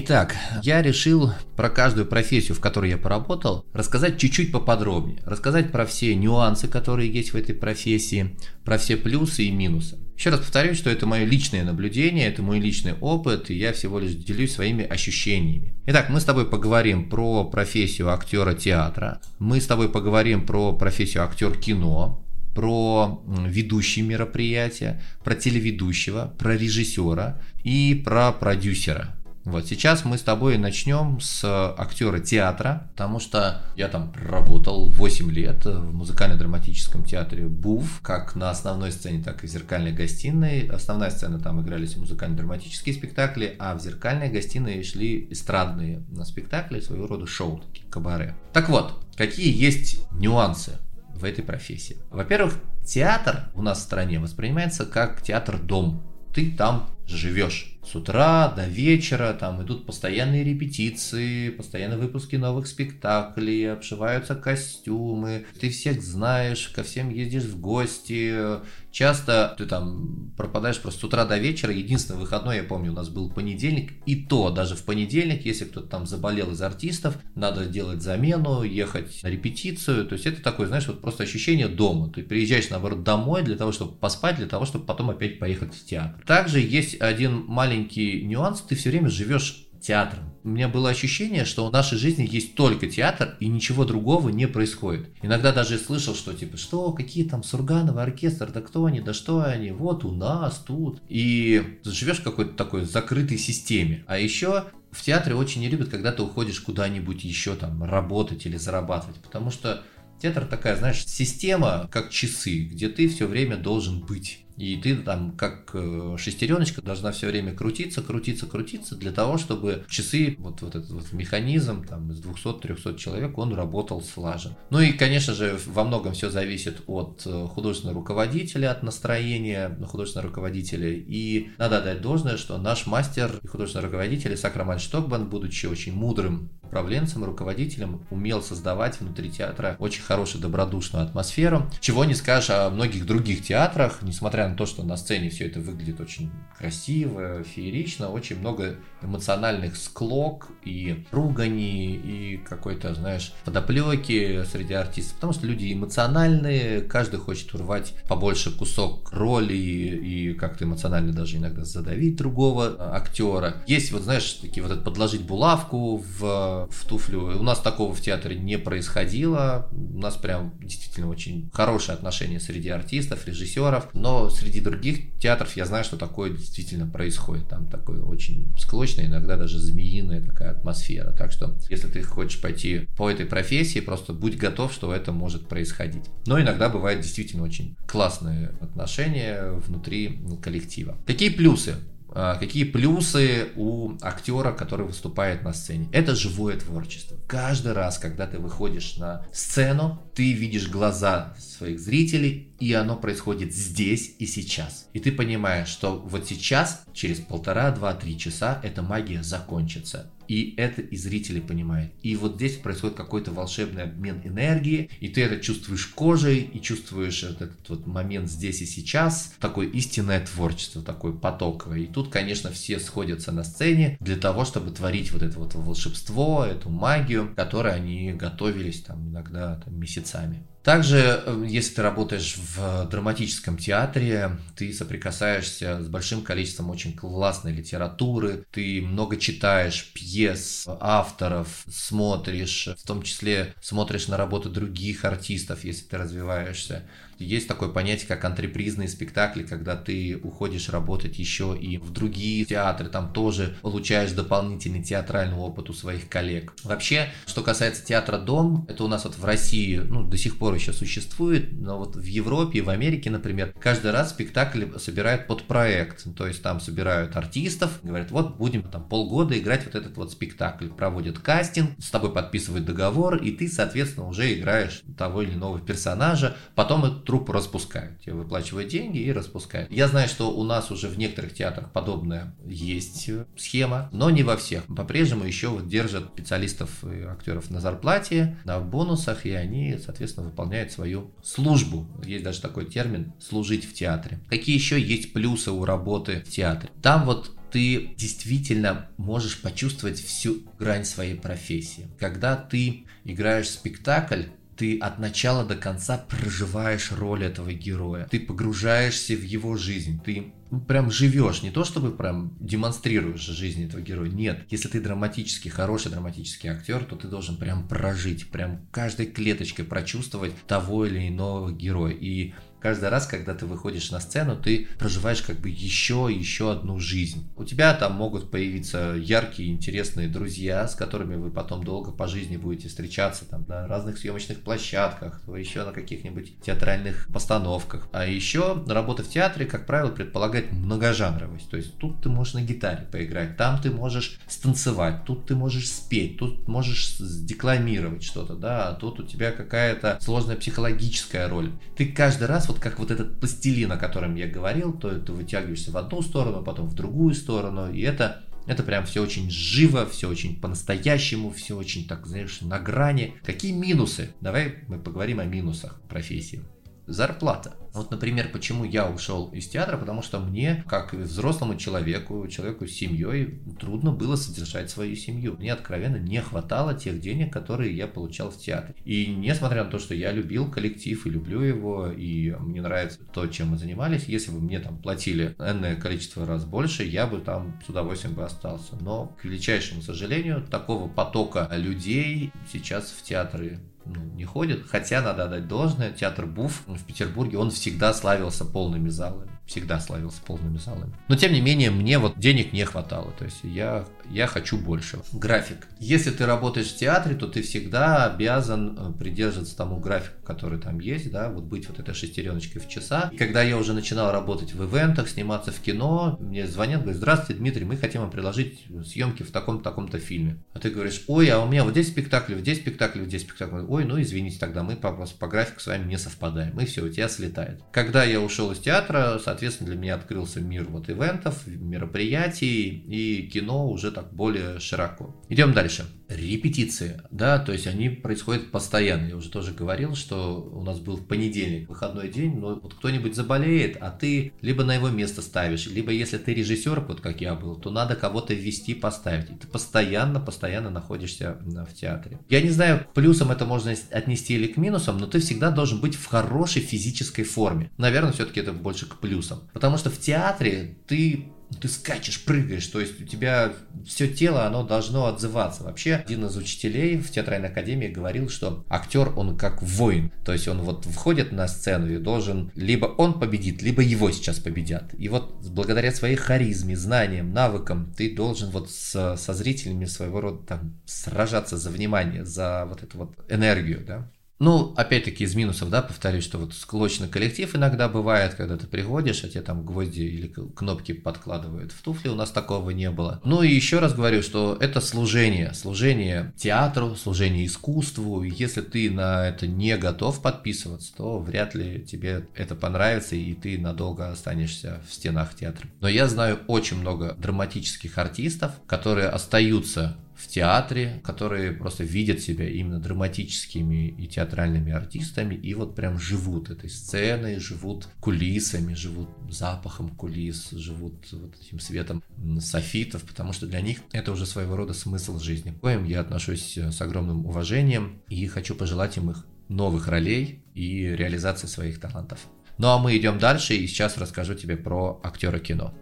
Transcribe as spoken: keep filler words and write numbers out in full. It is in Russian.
Итак, я решил про каждую профессию, в которой я поработал, рассказать чуть-чуть поподробнее, рассказать про все нюансы, которые есть в этой профессии, про все плюсы и минусы. Еще раз повторюсь, что это мое личное наблюдение, это мой личный опыт, и я всего лишь делюсь своими ощущениями. Итак, мы с тобой поговорим про профессию актера театра, мы с тобой поговорим про профессию актер кино, про ведущие мероприятия, про телеведущего, про режиссера и про продюсера. Вот сейчас мы с тобой начнем с актера театра, потому что я там проработал восемь лет в музыкально-драматическом театре Буф, как на основной сцене, так и в зеркальной гостиной. Основная сцена, там игрались музыкально-драматические спектакли, а в зеркальной гостиной шли эстрадные спектакли, своего рода шоу, такие кабаре. Так вот, какие есть нюансы в этой профессии? Во-первых, театр у нас в стране воспринимается как театр-дом. Ты там живешь. С утра до вечера там идут постоянные репетиции, постоянные выпуски новых спектаклей, обшиваются костюмы, ты всех знаешь, ко всем ездишь в гости. Часто ты там пропадаешь просто с утра до вечера. Единственный выходной, я помню, у нас был понедельник. И то, даже в понедельник, если кто-то там заболел из артистов, надо делать замену, ехать на репетицию. То есть это такое, знаешь, вот просто ощущение дома. Ты приезжаешь, наоборот, домой для того, чтобы поспать, для того, чтобы потом опять поехать в театр. Также есть один маленький нюанс: ты все время живешь театром. У меня было ощущение, что в нашей жизни есть только театр и ничего другого не происходит. Иногда даже слышал, что типа, что, какие там Сургановый оркестр, да кто они, да что они, вот у нас тут. И живешь в какой-то такой закрытой системе. А еще в театре очень не любят, когда ты уходишь куда-нибудь еще там работать или зарабатывать, потому что театр такая, знаешь, система, как часы, где ты все время должен быть. И ты там, как шестереночка, должна все время крутиться, крутиться, крутиться, для того, чтобы часы, вот, вот этот вот механизм там, из двухсот-трехсот человек, он работал слажен. Ну и, конечно же, во многом все зависит от художественного руководителя, от настроения художественного руководителя. И надо отдать должное, что наш мастер и художественный руководитель Сакраман Штокбан, будучи очень мудрым управленцем, руководителем, умел создавать внутри театра очень хорошую, добродушную атмосферу, чего не скажешь о многих других театрах. Несмотря на то, что на сцене все это выглядит очень красиво, феерично, очень много эмоциональных склок и руганий, и какой-то, знаешь, подоплеки среди артистов, потому что люди эмоциональные, каждый хочет урвать побольше кусок роли и, и как-то эмоционально даже иногда задавить другого актера. Есть, вот знаешь, такие вот подложить булавку в в туфлю. У нас такого в театре не происходило. У нас прям действительно очень хорошие отношения среди артистов, режиссеров. Но среди других театров я знаю, что такое действительно происходит. Там такое очень склочное, иногда даже змеиная такая атмосфера. Так что, если ты хочешь пойти по этой профессии, просто будь готов, что это может происходить. Но иногда бывают действительно очень классные отношения внутри коллектива. Какие плюсы? Какие плюсы у актера, который выступает на сцене? Это живое творчество. Каждый раз, когда ты выходишь на сцену, ты видишь глаза своих зрителей, и оно происходит здесь и сейчас. И ты понимаешь, что вот сейчас, через полтора, два, три часа, эта магия закончится. И это и зрители понимают. И вот здесь происходит какой-то волшебный обмен энергии, и ты это чувствуешь кожей, и чувствуешь этот вот момент здесь и сейчас, такое истинное творчество, такое потоковое. И тут, конечно, все сходятся на сцене для того, чтобы творить вот это вот волшебство, эту магию, которой они готовились там иногда там, месяцами. Также, если ты работаешь в драматическом театре, ты соприкасаешься с большим количеством очень классной литературы, ты много читаешь пьес авторов, смотришь, в том числе смотришь на работу других артистов, если ты развиваешься. Есть такое понятие, как антрепризные спектакли, когда ты уходишь работать еще и в другие театры, там тоже получаешь дополнительный театральный опыт у своих коллег. Вообще, что касается театра «Дом», это у нас вот в России, ну, до сих пор еще существует, но вот в Европе и в Америке, например, каждый раз спектакль собирают под проект, то есть там собирают артистов, говорят, вот будем там полгода играть вот этот вот спектакль, проводят кастинг, с тобой подписывают договор, и ты, соответственно, уже играешь того или иного персонажа, потом это труппу распускают, тебе выплачивают деньги и распускают. Я знаю, что у нас уже в некоторых театрах подобная есть схема, но не во всех. По-прежнему еще вот держат специалистов и актеров на зарплате, на бонусах, и они, соответственно, выполняют свою службу. Есть даже такой термин «служить в театре». Какие еще есть плюсы у работы в театре? Там вот ты действительно можешь почувствовать всю грань своей профессии. Когда ты играешь спектакль, ты от начала до конца проживаешь роль этого героя. Ты погружаешься в его жизнь. Ты ну, прям живешь. Не то, чтобы прям демонстрируешь жизнь этого героя. Нет. Если ты драматический, хороший драматический актер, то ты должен прям прожить. Прям каждой клеточкой прочувствовать того или иного героя. И каждый раз, когда ты выходишь на сцену, ты проживаешь как бы еще и еще одну жизнь. У тебя там могут появиться яркие, интересные друзья, с которыми вы потом долго по жизни будете встречаться там, на разных съемочных площадках, еще на каких-нибудь театральных постановках. А еще работа в театре, как правило, предполагает многожанровость. То есть тут ты можешь на гитаре поиграть, там ты можешь станцевать, тут ты можешь спеть, тут можешь декламировать что-то, да, а тут у тебя какая-то сложная психологическая роль. Ты каждый раз вот как вот этот пластилин, о котором я говорил, то ты вытягиваешься в одну сторону, потом в другую сторону, и это, это прям все очень живо, все очень по-настоящему, все очень, так знаешь, на грани. Какие минусы? Давай мы поговорим о минусах профессии. Зарплата. Вот, например, почему я ушел из театра, потому что мне, как и взрослому человеку, человеку с семьей, трудно было содержать свою семью. Мне откровенно не хватало тех денег, которые я получал в театре. И несмотря на то, что я любил коллектив и люблю его, и мне нравится то, чем мы занимались, если бы мне там платили энное количество раз больше, я бы там с удовольствием бы остался. Но, к величайшему сожалению, такого потока людей сейчас в театры ну, не ходит. Хотя, надо отдать должное, театр Буф в Петербурге, он всегда славился полными залами. Всегда славился полными залами. Но, тем не менее, мне вот денег не хватало. То есть, я, я хочу больше. График. Если ты работаешь в театре, то ты всегда обязан придерживаться тому графику, который там есть, да, вот быть вот этой шестереночкой в часа. И когда я уже начинал работать в ивентах, сниматься в кино, мне звонят, говорят: здравствуйте, Дмитрий, мы хотим вам предложить съемки в таком-то, таком-то фильме. А ты говоришь: ой, а у меня вот здесь спектакль, вот здесь спектакль, вот здесь спектакль. Ой, ну извините, тогда мы по, по графику с вами не совпадаем. И все, у тебя слетает. Когда я ушел из театра, соответственно, Соответственно, для меня открылся мир вот ивентов, мероприятий и кино уже так более широко. Идем дальше. Репетиции, да, то есть они происходят постоянно. Я уже тоже говорил, что у нас был в понедельник выходной день, но вот кто-нибудь заболеет, а ты либо на его место ставишь, либо если ты режиссер, вот как я был, то надо кого-то ввести, поставить. И ты постоянно, постоянно находишься в театре. Я не знаю, к плюсам это можно отнести или к минусам, но ты всегда должен быть в хорошей физической форме. Наверное, все-таки это больше к плюсам. Потому что в театре ты, ты скачешь, прыгаешь, то есть у тебя все тело, оно должно отзываться. Вообще, один из учителей в театральной академии говорил, что актер, он как воин. То есть он вот входит на сцену и должен, либо он победит, либо его сейчас победят. И вот благодаря своей харизме, знаниям, навыкам ты должен вот с, со зрителями своего рода там сражаться за внимание, за вот эту вот энергию, да. Ну, опять-таки, из минусов, да, повторюсь, что вот склочный коллектив иногда бывает, когда ты приходишь, а тебе там гвозди или кнопки подкладывают в туфли, у нас такого не было. Ну и еще раз говорю, что это служение, служение театру, служение искусству, и если ты на это не готов подписываться, то вряд ли тебе это понравится, и ты надолго останешься в стенах театра. Но я знаю очень много драматических артистов, которые остаются в театре, которые просто видят себя именно драматическими и театральными артистами, и вот прям живут этой сценой, живут кулисами, живут запахом кулис, живут вот этим светом софитов, потому что для них это уже своего рода смысл жизни, к коим я отношусь с огромным уважением и хочу пожелать им их новых ролей и реализации своих талантов. Ну а мы идем дальше, и сейчас расскажу тебе про актера кино.